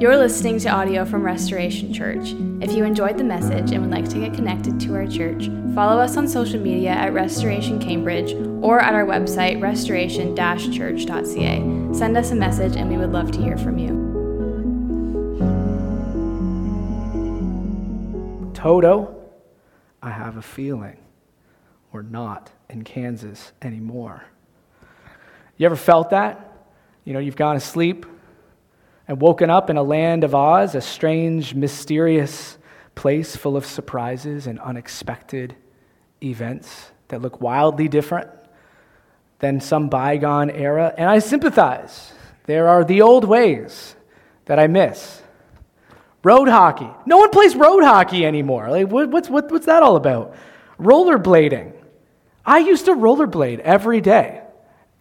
You're listening to audio from Restoration Church. If you enjoyed the message and would like to get connected to our church, follow us on social media at Restoration Cambridge or at our website, restoration-church.ca. Send us a message and we would love to hear from you. Toto, I have a feeling we're not in Kansas anymore. You ever felt that? You know, you've gone to sleep and woken up in a land of Oz, a strange, mysterious place full of surprises and unexpected events that look wildly different than some bygone era. And I sympathize. There are the old ways that I miss. Road hockey. No one plays road hockey anymore. Like, what's that all about? Rollerblading. I used to rollerblade every day.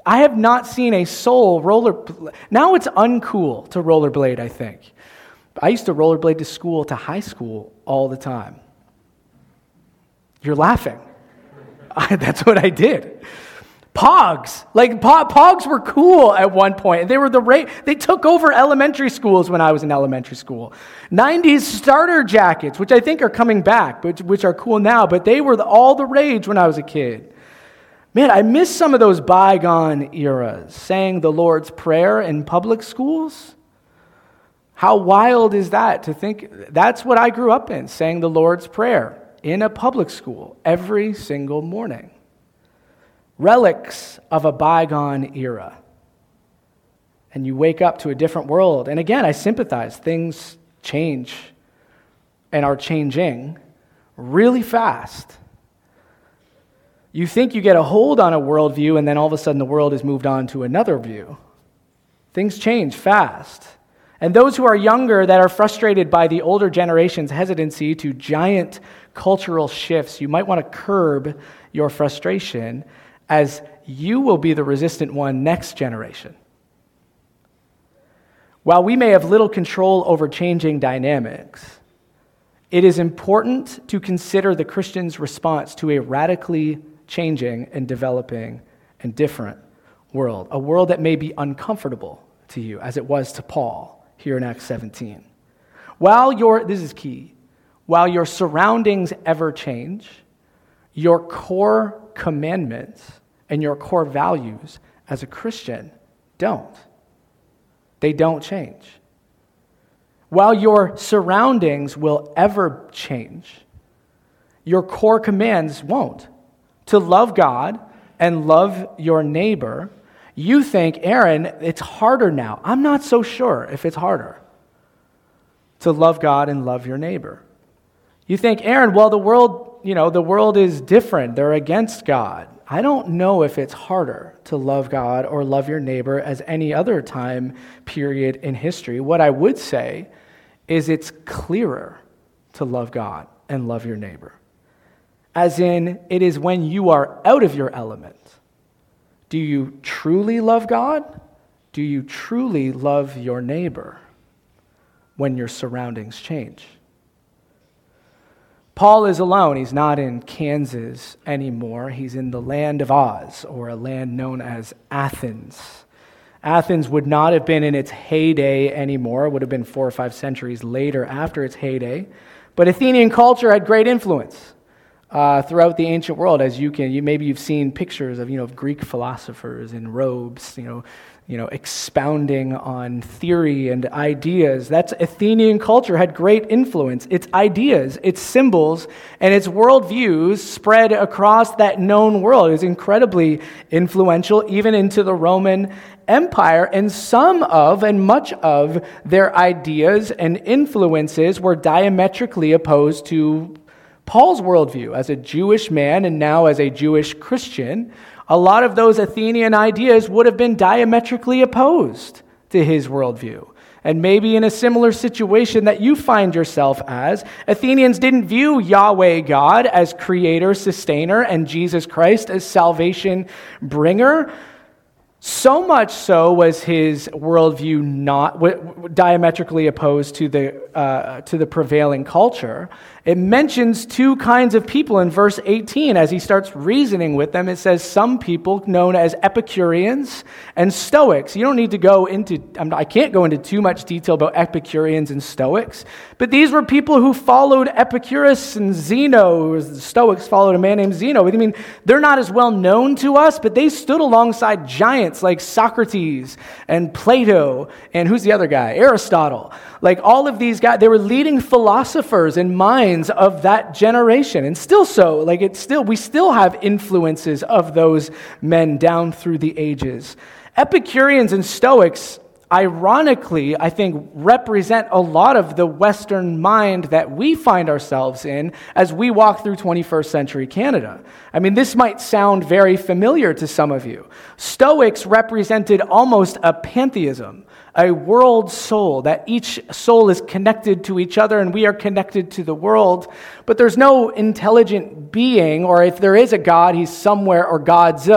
I have not seen a soul rollerblade. Now it's uncool to rollerblade, I think. I used to rollerblade to school, to high school, all the time. You're laughing. That's what I did. Pogs. Like, pogs were cool at one point. They were they took over elementary schools when I was in elementary school. 90s starter jackets, which I think are coming back, which are cool now, but they were all the rage when I was a kid. Man, I miss some of those bygone eras. Saying the Lord's Prayer in public schools? How wild is that to think? That's what I grew up in, saying the Lord's Prayer in a public school every single morning. Relics of a bygone era. And you wake up to a different world. And again, I sympathize. Things change and are changing really fast. You think you get a hold on a worldview, and then all of a sudden the world has moved on to another view. Things change fast. And those who are younger that are frustrated by the older generation's hesitancy to giant cultural shifts, you might want to curb your frustration, as you will be the resistant one next generation. While we may have little control over changing dynamics, it is important to consider the Christian's response to a radically changing and developing and different world, a world that may be uncomfortable to you, as it was to Paul here in Acts 17. While your surroundings ever change, your core commandments and your core values as a Christian don't. They don't change. While your surroundings will ever change, your core commands won't. To love God and love your neighbor, you think, Aaron, it's harder now. I'm not so sure if it's harder to love God and love your neighbor. You think, Aaron, well, the world is different. They're against God. I don't know if it's harder to love God or love your neighbor as any other time period in history. What I would say is it's clearer to love God and love your neighbor. As in, it is when you are out of your element. Do you truly love God? Do you truly love your neighbor when your surroundings change? Paul is alone. He's not in Kansas anymore. He's in the land of Oz, or a land known as Athens. Athens would not have been in its heyday anymore. It would have been 4 or 5 centuries later after its heyday. But Athenian culture had great influence throughout the ancient world. As maybe you've seen pictures of Greek philosophers in robes, expounding on theory and ideas. That's Athenian culture had great influence. Its ideas, its symbols, and its worldviews spread across that known world. It was incredibly influential even into the Roman Empire, and much of their ideas and influences were diametrically opposed to Paul's worldview as a Jewish man and now as a Jewish Christian. A lot of those Athenian ideas would have been diametrically opposed to his worldview. And maybe in a similar situation that you find yourself as, Athenians didn't view Yahweh God as creator, sustainer, and Jesus Christ as salvation bringer. So much so was his worldview not diametrically opposed to the prevailing culture. It mentions two kinds of people in verse 18 as he starts reasoning with them. It says some people known as Epicureans and Stoics. You don't need to go into, I can't go into too much detail about Epicureans and Stoics, but these were people who followed Epicurus and Zeno. The Stoics followed a man named Zeno. I mean, they're not as well known to us, but they stood alongside giants like Socrates and Plato and who's the other guy? Aristotle. Like all of these guys, they were leading philosophers and minds of that generation, and still so. Like we still have influences of those men down through the ages. Epicureans and Stoics, ironically, I think, represent a lot of the Western mind that we find ourselves in as we walk through 21st century Canada. I mean, this might sound very familiar to some of you. Stoics represented almost a pantheism, a world soul, that each soul is connected to each other and we are connected to the world, but there's no intelligent being, or if there is a God, he's somewhere, or gods,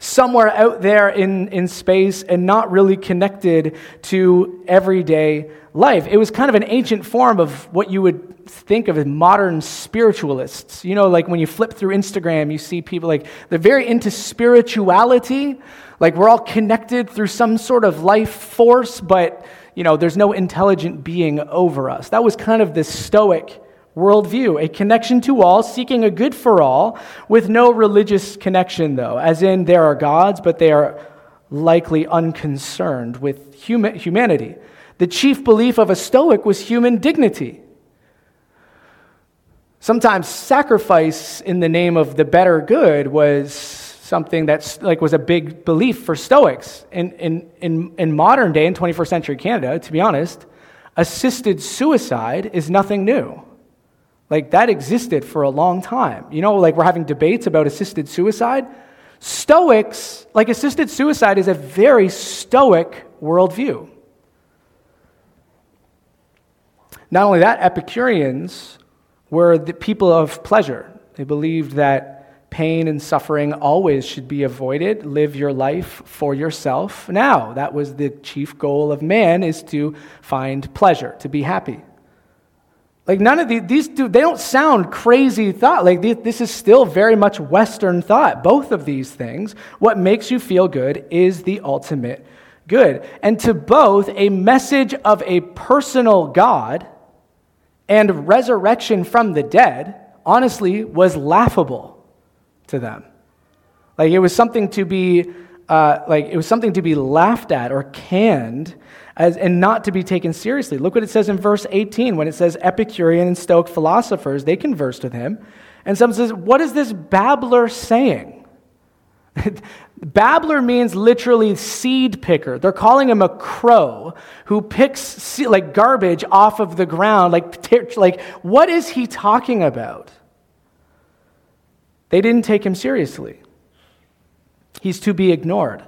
somewhere out there in space and not really connected to everyday life. It was kind of an ancient form of what you would think of as modern spiritualists. You know, like when you flip through Instagram, you see people like, they're very into spirituality. Like we're all connected through some sort of life force, but, you know, there's no intelligent being over us. That was kind of this Stoic worldview, a connection to all, seeking a good for all, with no religious connection, though, as in there are gods, but they are likely unconcerned with humanity. The chief belief of a Stoic was human dignity. Sometimes sacrifice in the name of the better good was something that was a big belief for Stoics. In modern day, in 21st century Canada, to be honest, assisted suicide is nothing new. Like, that existed for a long time. You know, like, we're having debates about assisted suicide. Stoics, like, assisted suicide is a very Stoic worldview. Not only that, Epicureans were the people of pleasure. They believed that pain and suffering always should be avoided. Live your life for yourself now. That was the chief goal of man, is to find pleasure, to be happy. Like, none of these they don't sound crazy thought. Like, this is still very much Western thought, both of these things. What makes you feel good is the ultimate good. And to both, a message of a personal God and resurrection from the dead, honestly, was laughable to them. Like, it was something to be laughed at or canned, and not to be taken seriously. Look what it says in verse 18 when it says Epicurean and Stoic philosophers, they conversed with him. And some says, what is this babbler saying? Babbler means literally seed picker. They're calling him a crow who picks like garbage off of the ground. Like what is he talking about? They didn't take him seriously. He's to be ignored.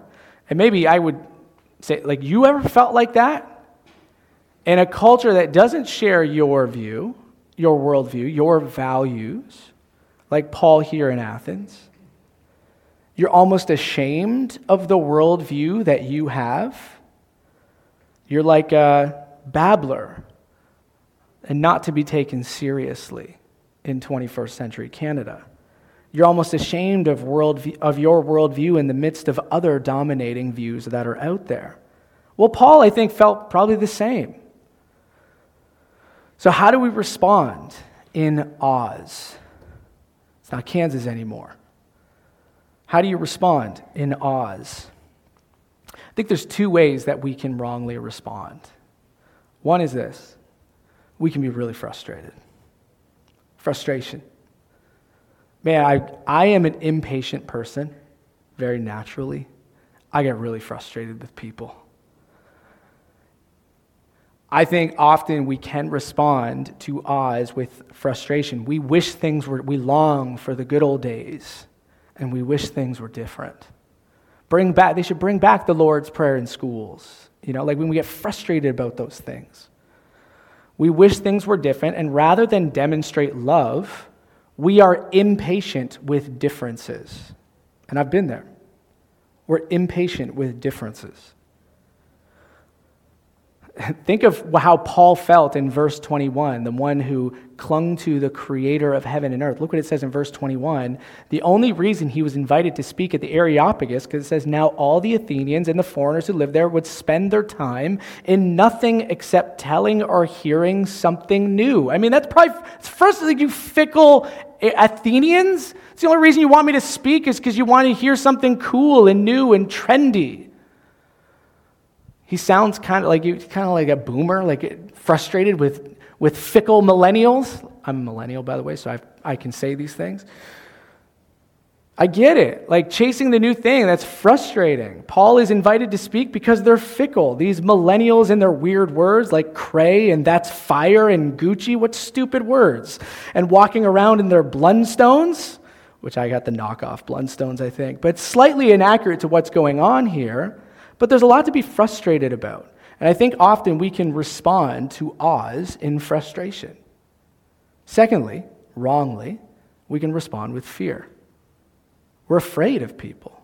And maybe I would say, like, you ever felt like that? In a culture that doesn't share your view, your worldview, your values, like Paul here in Athens, you're almost ashamed of the worldview that you have. You're like a babbler and not to be taken seriously in 21st century Canada. You're almost ashamed of your worldview in the midst of other dominating views that are out there. Well, Paul, I think, felt probably the same. So how do we respond in Oz? It's not Kansas anymore. How do you respond in Oz? I think there's two ways that we can wrongly respond. One is this. We can be really frustrated. Frustration. Man, I am an impatient person, very naturally. I get really frustrated with people. I think often we can respond to Oz with frustration. We long for the good old days, and we wish things were different. They should bring back the Lord's Prayer in schools. You know, like when we get frustrated about those things. We wish things were different, and rather than demonstrate love, we are impatient with differences. And I've been there. We're impatient with differences. Think of how Paul felt in verse 21, the one who clung to the creator of heaven and earth. Look what it says in verse 21. The only reason he was invited to speak at the Areopagus, because it says, now all the Athenians and the foreigners who lived there would spend their time in nothing except telling or hearing something new. I mean, that's probably, first thing, you fickle Athenians. It's the only reason you want me to speak is because you want to hear something cool and new and trendy. He sounds kind of like a boomer, like frustrated with fickle millennials. I'm a millennial, by the way, so I can say these things. I get it. Like chasing the new thing, that's frustrating. Paul is invited to speak because they're fickle. These millennials and their weird words like cray and that's fire and Gucci, what stupid words. And walking around in their Blundstones, which I got the knockoff Blundstones, I think, but slightly inaccurate to what's going on here. But there's a lot to be frustrated about. And I think often we can respond to awes in frustration. Secondly, wrongly, we can respond with fear. We're afraid of people.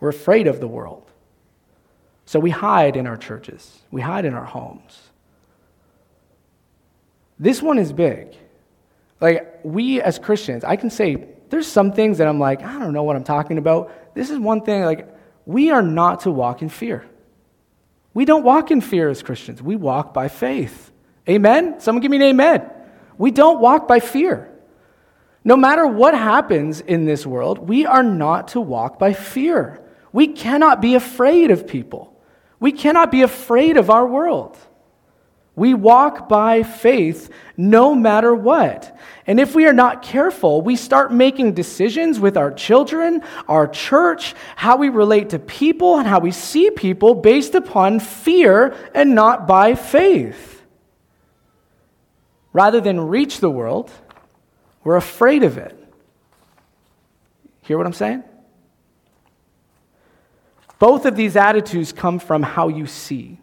We're afraid of the world. So we hide in our churches. We hide in our homes. This one is big. Like, we as Christians, I can say, there's some things that I'm like, I don't know what I'm talking about. This is one thing, like, we are not to walk in fear. We don't walk in fear as Christians. We walk by faith. Amen? Someone give me an amen. We don't walk by fear. No matter what happens in this world, we are not to walk by fear. We cannot be afraid of people. We cannot be afraid of our world. We walk by faith no matter what. And if we are not careful, we start making decisions with our children, our church, how we relate to people, and how we see people based upon fear and not by faith. Rather than reach the world, we're afraid of it. Hear what I'm saying? Both of these attitudes come from how you see.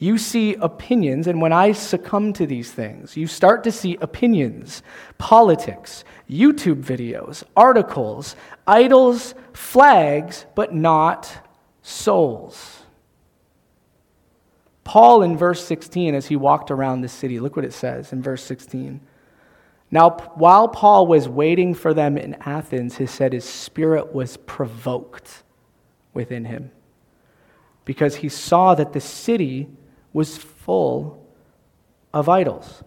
You see opinions, and when I succumb to these things, you start to see opinions, politics, YouTube videos, articles, idols, flags, but not souls. Paul in verse 16, as he walked around the city, look what it says in verse 16. Now, while Paul was waiting for them in Athens, he said his spirit was provoked within him because he saw that the city was full of idols.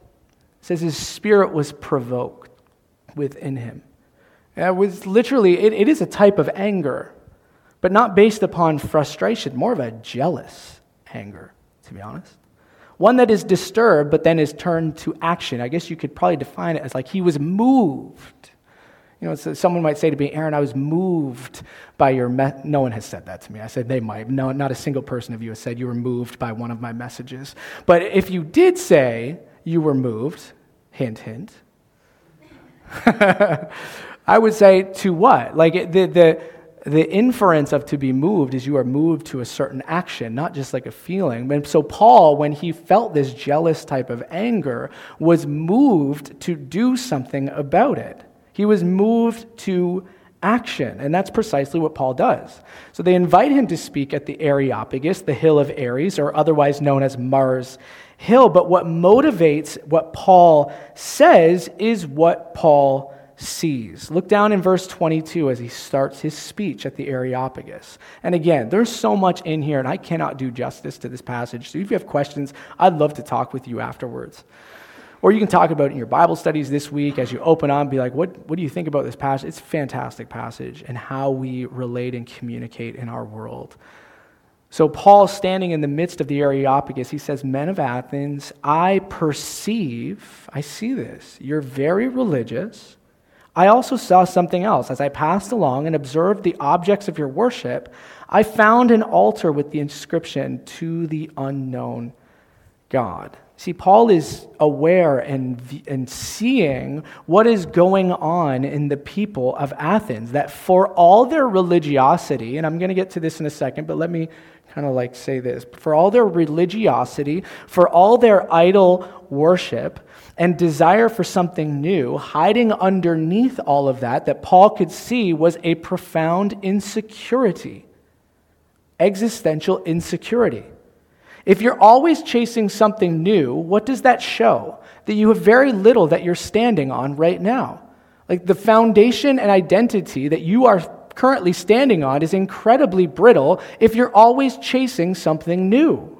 It says his spirit was provoked within him. It was literally, it is a type of anger, but not based upon frustration, more of a jealous anger, to be honest. One that is disturbed, but then is turned to action. I guess you could probably define it as like he was moved. You know, so someone might say to me, Aaron, I was moved by your message. No one has said that to me. I said they might. No, not a single person of you has said you were moved by one of my messages. But if you did say you were moved, hint, hint, I would say to what? Like the inference of to be moved is you are moved to a certain action, not just like a feeling. And so Paul, when he felt this jealous type of anger, was moved to do something about it. He was moved to action, and that's precisely what Paul does. So they invite him to speak at the Areopagus, the hill of Ares, or otherwise known as Mars Hill. But what motivates what Paul says is what Paul sees. Look down in verse 22 as he starts his speech at the Areopagus. And again, there's so much in here, and I cannot do justice to this passage. So if you have questions, I'd love to talk with you afterwards. Or you can talk about it in your Bible studies this week as you open on, be like, what do you think about this passage? It's a fantastic passage and how we relate and communicate in our world. So Paul, standing in the midst of the Areopagus, he says, men of Athens, I see this, you're very religious. I also saw something else. As I passed along and observed the objects of your worship, I found an altar with the inscription, to the unknown God. See, Paul is aware and seeing what is going on in the people of Athens, that for all their religiosity, and I'm going to get to this in a second, but let me kind of like say this, for all their religiosity, for all their idol worship and desire for something new, hiding underneath all of that, that Paul could see was a profound insecurity, existential insecurity. If you're always chasing something new, what does that show? That you have very little that you're standing on right now. Like the foundation and identity that you are currently standing on is incredibly brittle if you're always chasing something new.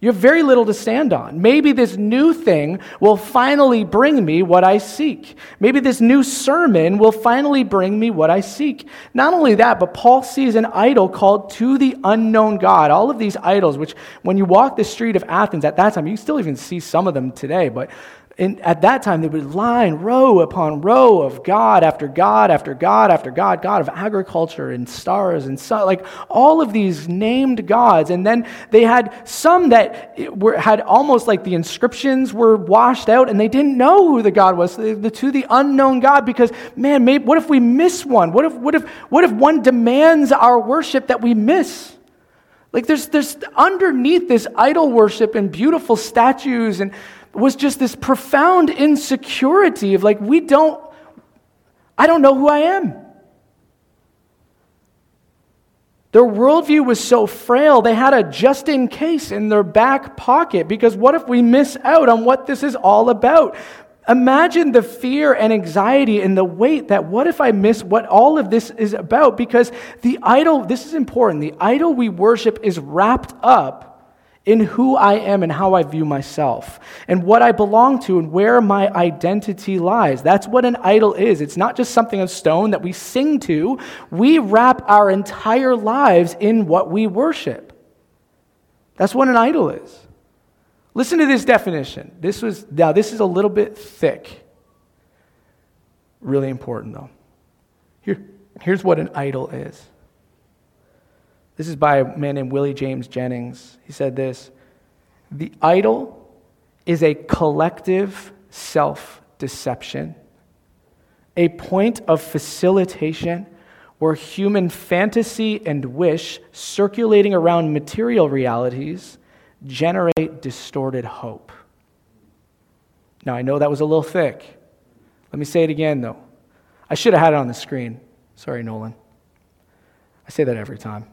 You have very little to stand on. Maybe this new thing will finally bring me what I seek. Maybe this new sermon will finally bring me what I seek. Not only that, but Paul sees an idol called to the unknown God. All of these idols, which when you walk the street of Athens at that time, you still even see some of them today, but at that time, they would line row upon row of God after God after God after God, God of agriculture and stars and sun, like all of these named gods. And then they had some that had almost like the inscriptions were washed out and they didn't know who the God was, so to the unknown God, because man, maybe, what if we miss one? What if one demands our worship that we miss? Like there's underneath this idol worship and beautiful statues and was just this profound insecurity of like, I don't know who I am. Their worldview was so frail, they had a just in case in their back pocket, because what if we miss out on what this is all about? Imagine the fear and anxiety and the weight that what if I miss what all of this is about? Because the idol, this is important, the idol we worship is wrapped up in who I am and how I view myself and what I belong to and where my identity lies. That's what an idol is. It's not just something of stone that we sing to. We wrap our entire lives in what we worship. That's what an idol is. Listen to this definition. This is a little bit thick. Really important though. Here's what an idol is. This is by a man named Willie James Jennings. He said this: the idol is a collective self-deception, a point of facilitation where human fantasy and wish circulating around material realities generate distorted hope. Now, I know that was a little thick. Let me say it again, though. I should have had it on the screen. Sorry, Nolan. I say that every time.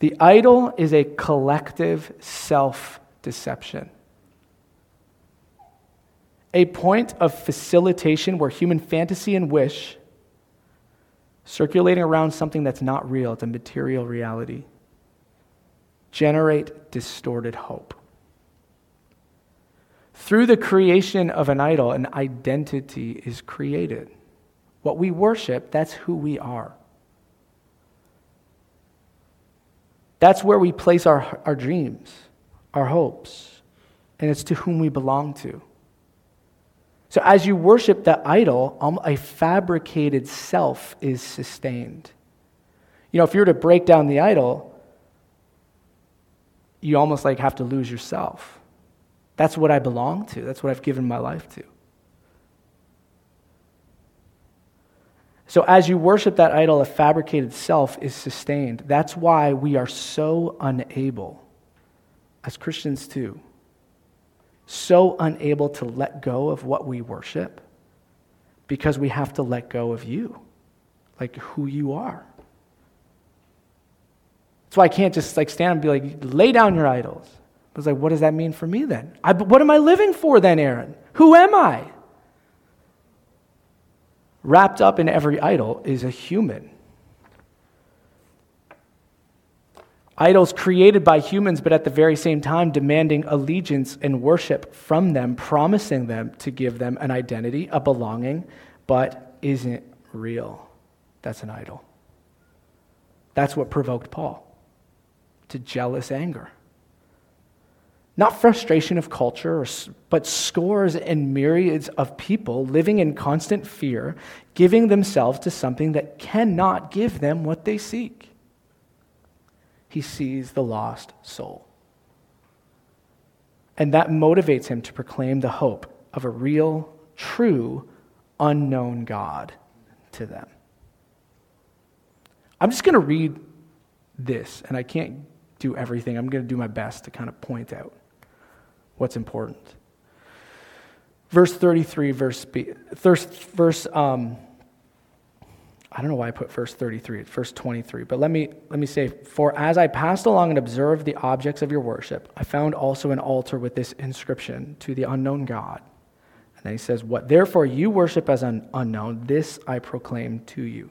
The idol is a collective self-deception, a point of facilitation where human fantasy and wish circulating around something that's not real, it's a material reality, generate distorted hope. Through the creation of an idol, an identity is created. What we worship, that's who we are. That's where we place our dreams, our hopes, and it's to whom we belong to. So as you worship that idol, a fabricated self is sustained. You know, if you were to break down the idol, you almost like have to lose yourself. That's what I belong to. That's what I've given my life to. So as you worship that idol, a fabricated self is sustained. That's why we are so unable, as Christians too, so unable to let go of what we worship, because we have to let go of you, like who you are. That's why I can't just like stand and be like, lay down your idols. I was like, what does that mean for me then? What am I living for then, Aaron? Who am I? Wrapped up in every idol is a human. Idols created by humans, but at the very same time demanding allegiance and worship from them, promising them to give them an identity, a belonging, but isn't real. That's an idol. That's what provoked Paul to jealous anger. Not frustration of culture, but scores and myriads of people living in constant fear, giving themselves to something that cannot give them what they seek. He sees the lost soul. And that motivates him to proclaim the hope of a real, true, unknown God to them. I'm just going to read this, and I can't do everything. I'm going to do my best to kind of point out what's important. I don't know why I put verse 33, verse 23, but let me say, for as I passed along and observed the objects of your worship, I found also an altar with this inscription, to the unknown God. And then he says, what therefore you worship as an unknown, this I proclaim to you.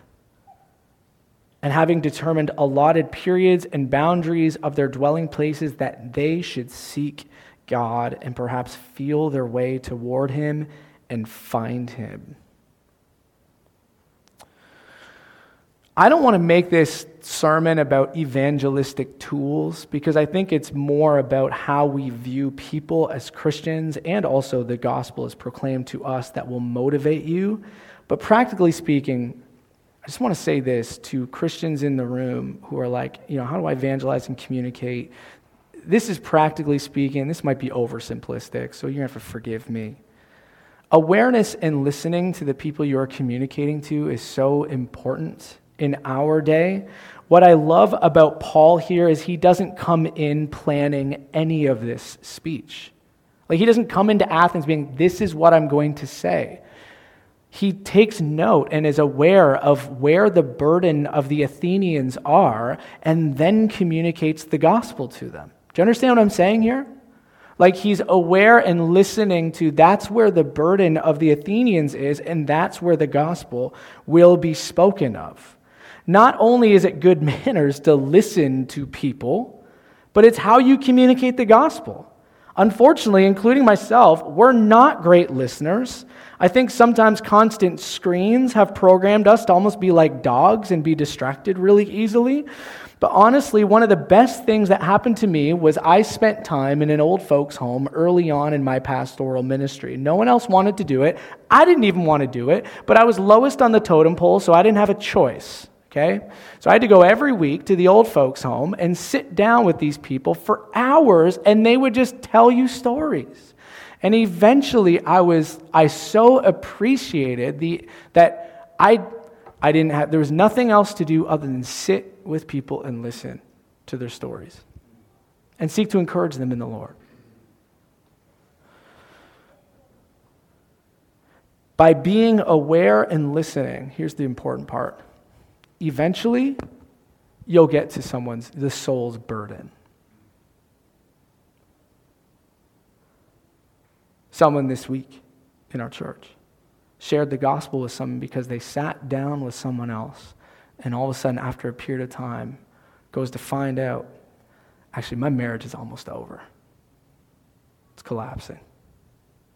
And having determined allotted periods and boundaries of their dwelling places, that they should seek God and perhaps feel their way toward him and find him. I don't want to make this sermon about evangelistic tools, because I think it's more about how we view people as Christians, and also the gospel is proclaimed to us that will motivate you. But practically speaking, I just want to say this to Christians in the room who are like, how do I evangelize and communicate? This is practically speaking, this might be oversimplistic, so you're going to have to forgive me. Awareness and listening to the people you're communicating to is so important in our day. What I love about Paul here is he doesn't come in planning any of this speech. Like, he doesn't come into Athens being, this is what I'm going to say. He takes note and is aware of where the burden of the Athenians are, and then communicates the gospel to them. Do you understand what I'm saying here? Like, he's aware and listening to, that's where the burden of the Athenians is, and that's where the gospel will be spoken of. Not only is it good manners to listen to people, but it's how you communicate the gospel. Unfortunately, including myself, we're not great listeners. I think sometimes constant screens have programmed us to almost be like dogs and be distracted really easily. But honestly, one of the best things that happened to me was I spent time in an old folks' home early on in my pastoral ministry. No one else wanted to do it. I didn't even want to do it, but I was lowest on the totem pole, so I didn't have a choice. Okay? So I had to go every week to the old folks' home and sit down with these people for hours, and they would just tell you stories. And eventually I so appreciated that I didn't have, there was nothing else to do other than sit with people and listen to their stories and seek to encourage them in the Lord. By being aware and listening, here's the important part. Eventually, you'll get to the soul's burden. Someone this week in our church shared the gospel with someone because they sat down with someone else, and all of a sudden, after a period of time, goes to find out, actually, my marriage is almost over. It's collapsing.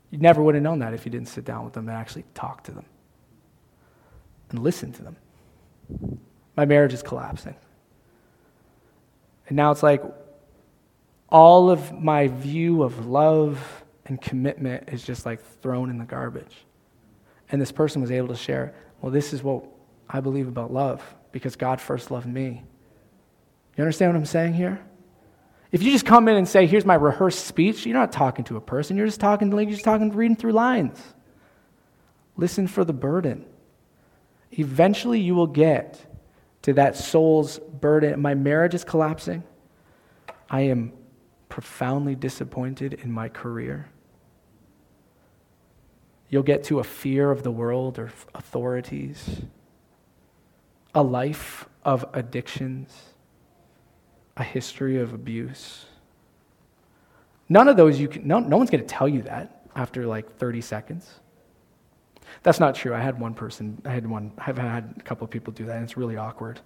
You never would have known that if you didn't sit down with them and actually talk to them and listen to them. My marriage is collapsing. And now it's like all of my view of love and commitment is just like thrown in the garbage. And this person was able to share, well, this is what I believe about love, because God first loved me. You understand what I'm saying here? If you just come in and say, here's my rehearsed speech, you're not talking to a person. You're just talking, reading through lines. Listen for the burden. Eventually, you will get to that soul's burden. My marriage is collapsing. I am profoundly disappointed in my career. You'll get to a fear of the world or authorities, a life of addictions, a history of abuse. None of those no one's going to tell you that after like 30 seconds. That's not true. I've had a couple of people do that, and it's really awkward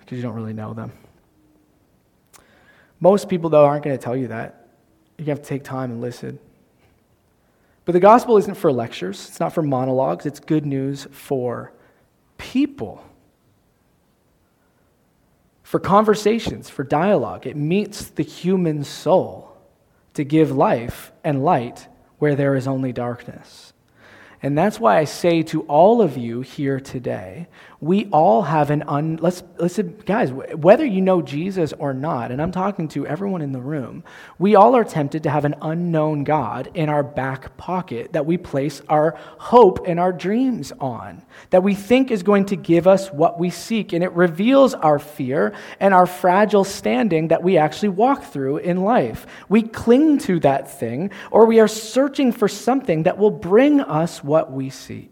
because you don't really know them. Most people, though, aren't going to tell you that. You have to take time and listen. But the gospel isn't for lectures. It's not for monologues. It's good news for people, for conversations, for dialogue. It meets the human soul. to give life and light where there is only darkness. And that's why I say to all of you here today, we all have guys, whether you know Jesus or not, and I'm talking to everyone in the room, we all are tempted to have an unknown God in our back pocket that we place our hope and our dreams on, that we think is going to give us what we seek, and it reveals our fear and our fragile standing that we actually walk through in life. We cling to that thing, or we are searching for something that will bring us what we seek.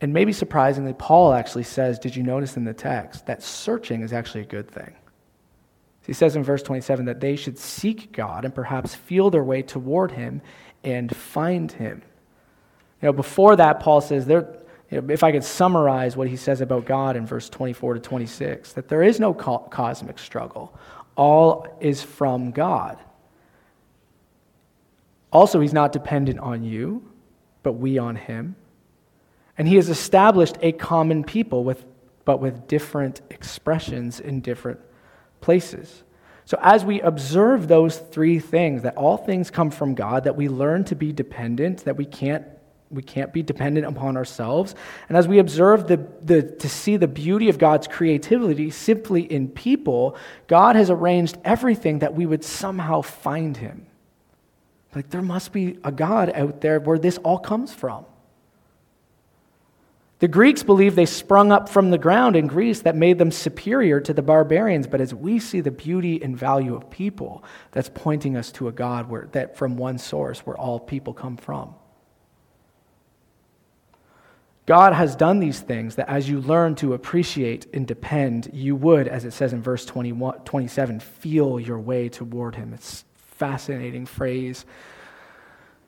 And maybe surprisingly, Paul actually says, did you notice in the text, that searching is actually a good thing. He says in verse 27 that they should seek God and perhaps feel their way toward him and find him. You know, before that, Paul says, if I could summarize what he says about God in verse 24 to 26, that there is no cosmic struggle. All is from God. Also, he's not dependent on you, but we on him. And he has established a common people with different expressions in different places. So as we observe those three things, that all things come from God, that we learn to be dependent, that we can't be dependent upon ourselves, and as we observe to see the beauty of God's creativity simply in people, God has arranged everything that we would somehow find him. Like, there must be a God out there where this all comes from. The Greeks believed they sprung up from the ground in Greece that made them superior to the barbarians, but as we see the beauty and value of people, that's pointing us to a God that from one source where all people come from. God has done these things that as you learn to appreciate and depend, you would, as it says in verse 27, feel your way toward him. It's fascinating phrase.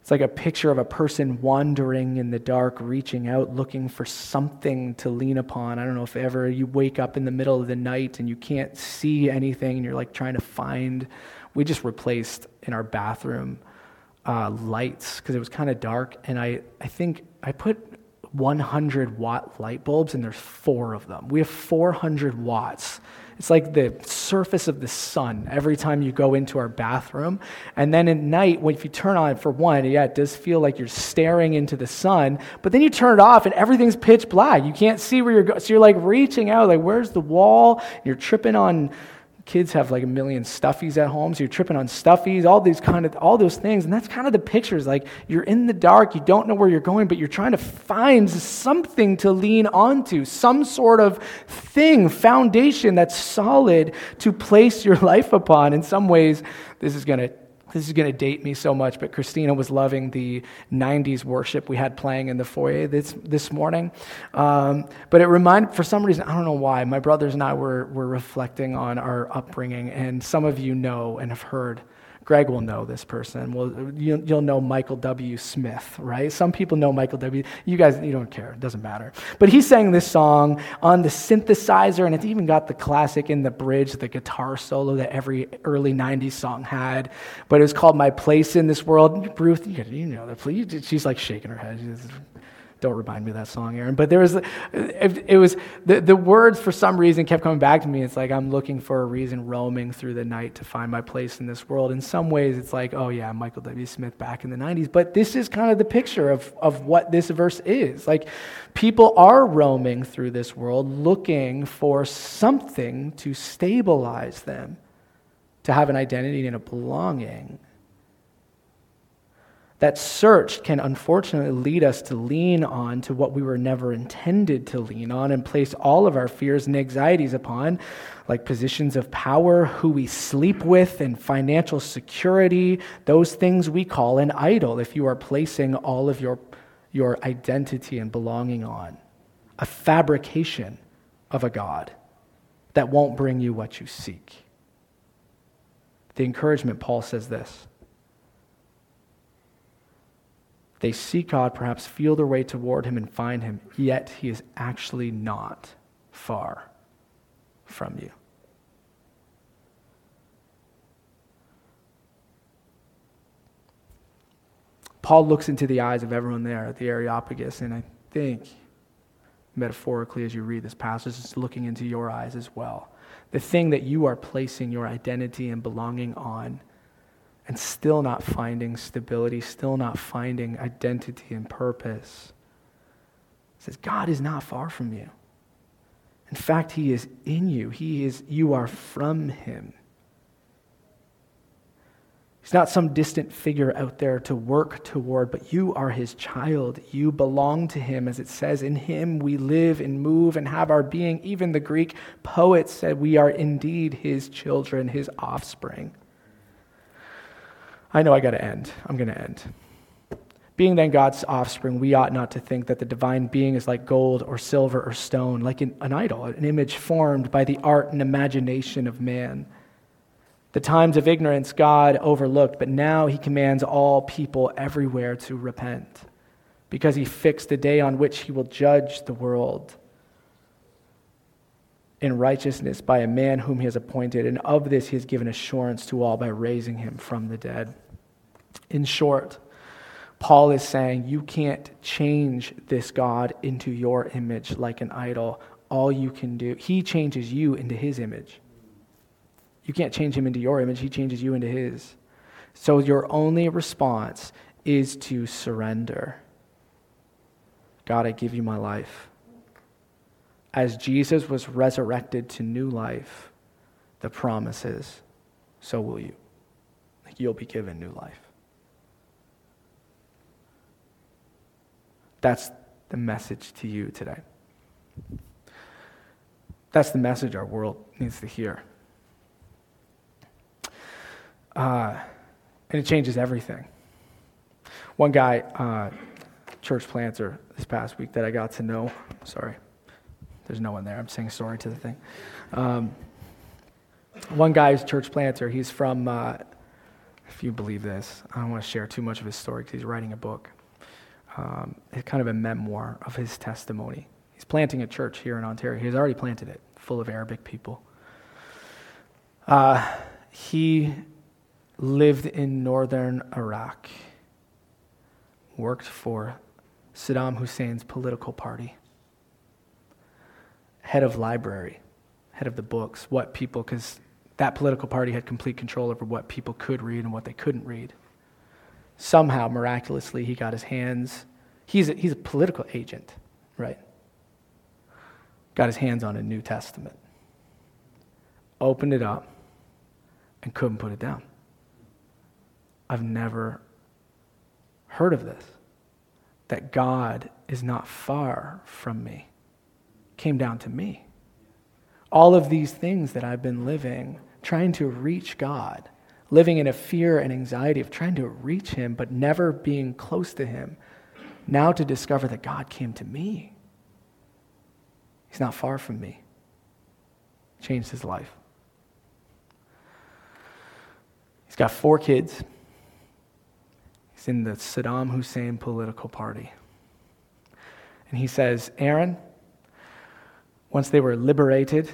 It's like a picture of a person wandering in the dark, reaching out, looking for something to lean upon. I don't know if ever you wake up in the middle of the night and you can't see anything and you're like trying to find. We just replaced in our bathroom lights because it was kind of dark, and I think I put 100 watt light bulbs and there's 4 of them. We have 400 watts. It's like the surface of the sun every time you go into our bathroom. And then at night, if you turn on it for one, yeah, it does feel like you're staring into the sun. But then you turn it off and everything's pitch black. You can't see where you're going. So you're like reaching out, like, where's the wall? You're tripping on, kids have like a million stuffies at home. So you're tripping on stuffies, all those things. And that's kind of the pictures. Like, you're in the dark, you don't know where you're going, but you're trying to find something to lean onto, some sort of thing, foundation that's solid to place your life upon. In some ways, this is going to date me so much, but Christina was loving the 90s worship we had playing in the foyer this morning. But it reminded, for some reason, I don't know why, my brothers and I were reflecting on our upbringing, and some of you know and have heard, Greg will know this person. Well, you'll know Michael W. Smith, right? Some people know Michael W. You guys, you don't care. It doesn't matter. But he sang this song on the synthesizer, and it's even got the classic in the bridge, the guitar solo that every early 90s song had. But it was called My Place in This World. Ruth, you know that, please. She's like shaking her head. Don't remind me of that song, Aaron. But the words for some reason kept coming back to me. It's like, I'm looking for a reason, roaming through the night to find my place in this world. In some ways, it's like, oh yeah, Michael W. Smith back in the 90s. But this is kind of the picture of what this verse is. Like, people are roaming through this world looking for something to stabilize them, to have an identity and a belonging. That search can unfortunately lead us to lean on to what we were never intended to lean on and place all of our fears and anxieties upon, like positions of power, who we sleep with, and financial security, those things we call an idol if you are placing all of your identity and belonging on a fabrication of a God that won't bring you what you seek. The encouragement, Paul says this. They seek God, perhaps feel their way toward him and find him, yet he is actually not far from you. Paul looks into the eyes of everyone there at the Areopagus, and I think, metaphorically, as you read this passage, it's looking into your eyes as well. the thing that you are placing your identity and belonging on, and still not finding stability, still not finding identity and purpose. It says God is not far from you. In fact, he is in you. You are from him. He's not some distant figure out there to work toward, but you are his child. You belong to him. As it says, in him we live and move and have our being. Even the Greek poets said we are indeed his children, his offspring. I know I got to end. I'm going to end. Being then God's offspring, we ought not to think that the divine being is like gold or silver or stone, like an idol, an image formed by the art and imagination of man. The times of ignorance God overlooked, but now he commands all people everywhere to repent, because he fixed the day on which he will judge the world in righteousness by a man whom he has appointed, and of this he has given assurance to all by raising him from the dead. In short, Paul is saying you can't change this God into your image like an idol. All you can do, he changes you into his image. You can't change him into your image. He changes you into his. So your only response is to surrender. God, I give you my life. As Jesus was resurrected to new life, the promise is, so will you. Like, you'll be given new life. That's the message to you today. That's the message our world needs to hear. And it changes everything. One guy, church planter this past week that I got to know, sorry, there's no one there, I'm saying sorry to the thing. One guy who's a church planter, he's from, if you believe this, I don't want to share too much of his story because he's writing a book, it's kind of a memoir of his testimony. He's planting a church here in Ontario. He's already planted it, full of Arabic people. He lived in northern Iraq, worked for Saddam Hussein's political party, head of library, head of the books, because that political party had complete control over what people could read and what they couldn't read. Somehow, miraculously, he got his hands, he's a political agent, right? Got his hands on a New Testament, opened it up, and couldn't put it down. I've never heard of this, that God is not far from me, came down to me. All of these things that I've been living, trying to reach God, living in a fear and anxiety of trying to reach him, but never being close to him, now to discover that God came to me. He's not far from me. Changed his life. He's got 4 kids. He's in the Saddam Hussein political party. And he says, Aaron, once they were liberated,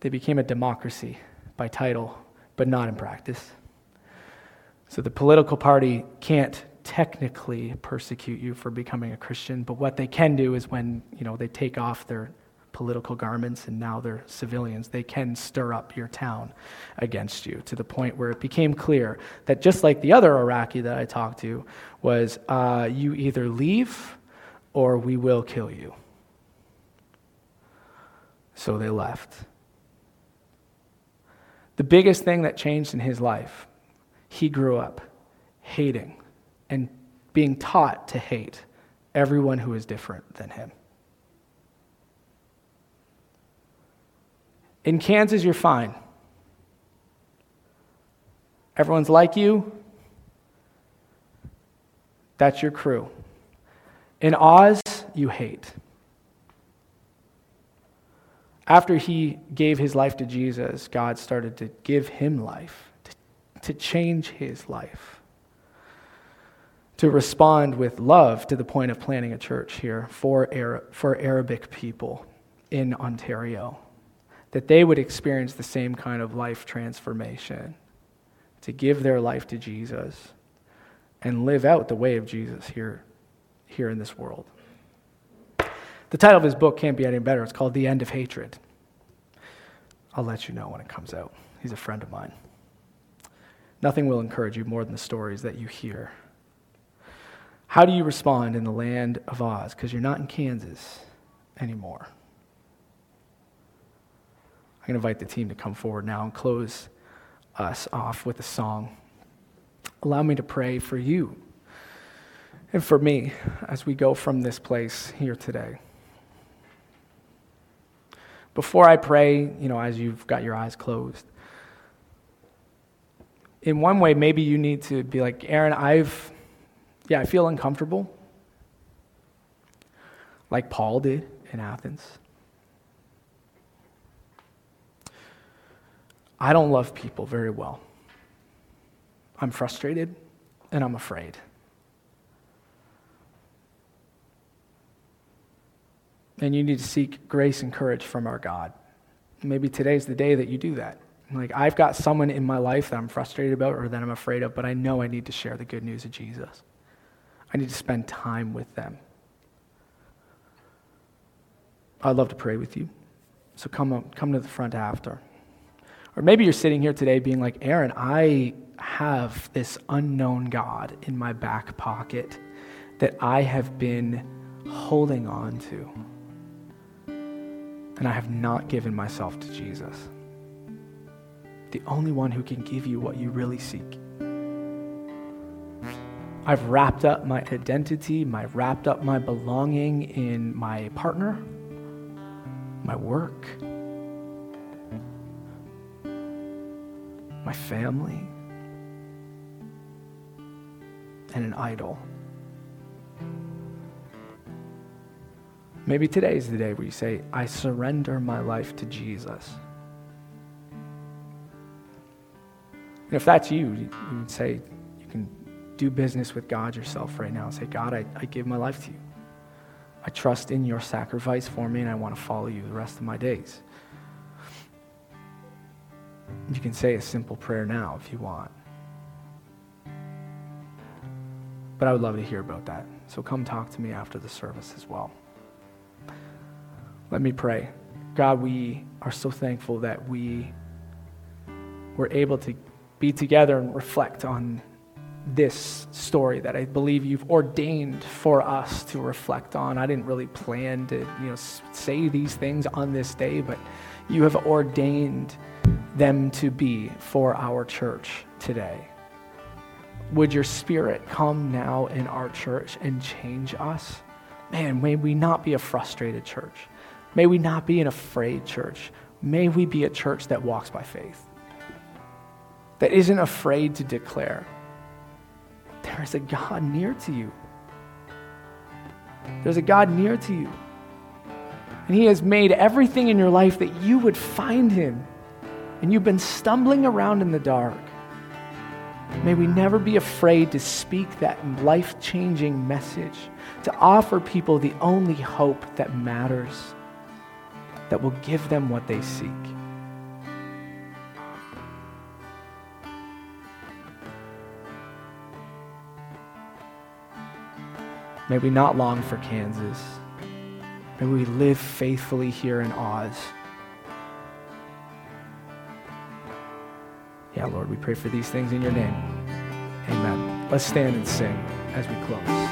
they became a democracy by title, but not in practice. So the political party can't technically persecute you for becoming a Christian, but what they can do is when, they take off their political garments and now they're civilians, they can stir up your town against you, to the point where it became clear that just like the other Iraqi that I talked to was, you either leave or we will kill you. So they left. The biggest thing that changed in his life, he grew up hating and being taught to hate everyone who is different than him. In Kansas, you're fine. Everyone's like you. That's your crew. In Oz, you hate. After he gave his life to Jesus, God started to give him life, to change his life, to respond with love, to the point of planting a church here for Arabic people in Ontario, that they would experience the same kind of life transformation, to give their life to Jesus and live out the way of Jesus here in this world. The title of his book can't be any better. It's called The End of Hatred. I'll let you know when it comes out. He's a friend of mine. Nothing will encourage you more than the stories that you hear. How do you respond in the land of Oz? Because you're not in Kansas anymore. I'm going to invite the team to come forward now and close us off with a song. Allow me to pray for you and for me as we go from this place here today. Before I pray, as you've got your eyes closed, in one way, maybe you need to be like, Aaron, I feel uncomfortable, like Paul did in Athens. I don't love people very well. I'm frustrated, and I'm afraid. And you need to seek grace and courage from our God. Maybe today's the day that you do that. Like, I've got someone in my life that I'm frustrated about or that I'm afraid of, but I know I need to share the good news of Jesus. I need to spend time with them. I'd love to pray with you. So come to the front after. Or maybe you're sitting here today being like, Aaron, I have this unknown God in my back pocket that I have been holding on to. And I have not given myself to Jesus, the only one who can give you what you really seek. I've wrapped up my identity, wrapped up my belonging in my partner, my work, my family, and an idol. Maybe today is the day where you say, I surrender my life to Jesus. And if that's you, you would say, you can do business with God yourself right now and say, God, I give my life to you. I trust in your sacrifice for me, and I want to follow you the rest of my days. You can say a simple prayer now if you want. But I would love to hear about that. So come talk to me after the service as well. Let me pray. God, we are so thankful that we were able to be together and reflect on this story that I believe you've ordained for us to reflect on. I didn't really plan to, say these things on this day, but you have ordained them to be for our church today. Would your Spirit come now in our church and change us? Man, may we not be a frustrated church. May we not be an afraid church. May we be a church that walks by faith, that isn't afraid to declare, there is a God near to you. There's a God near to you. And he has made everything in your life that you would find him. And you've been stumbling around in the dark. May we never be afraid to speak that life-changing message, to offer people the only hope that matters, that will give them what they seek. May we not long for Kansas. May we live faithfully here in Oz. Yeah, Lord, we pray for these things in your name. Amen. Let's stand and sing as we close.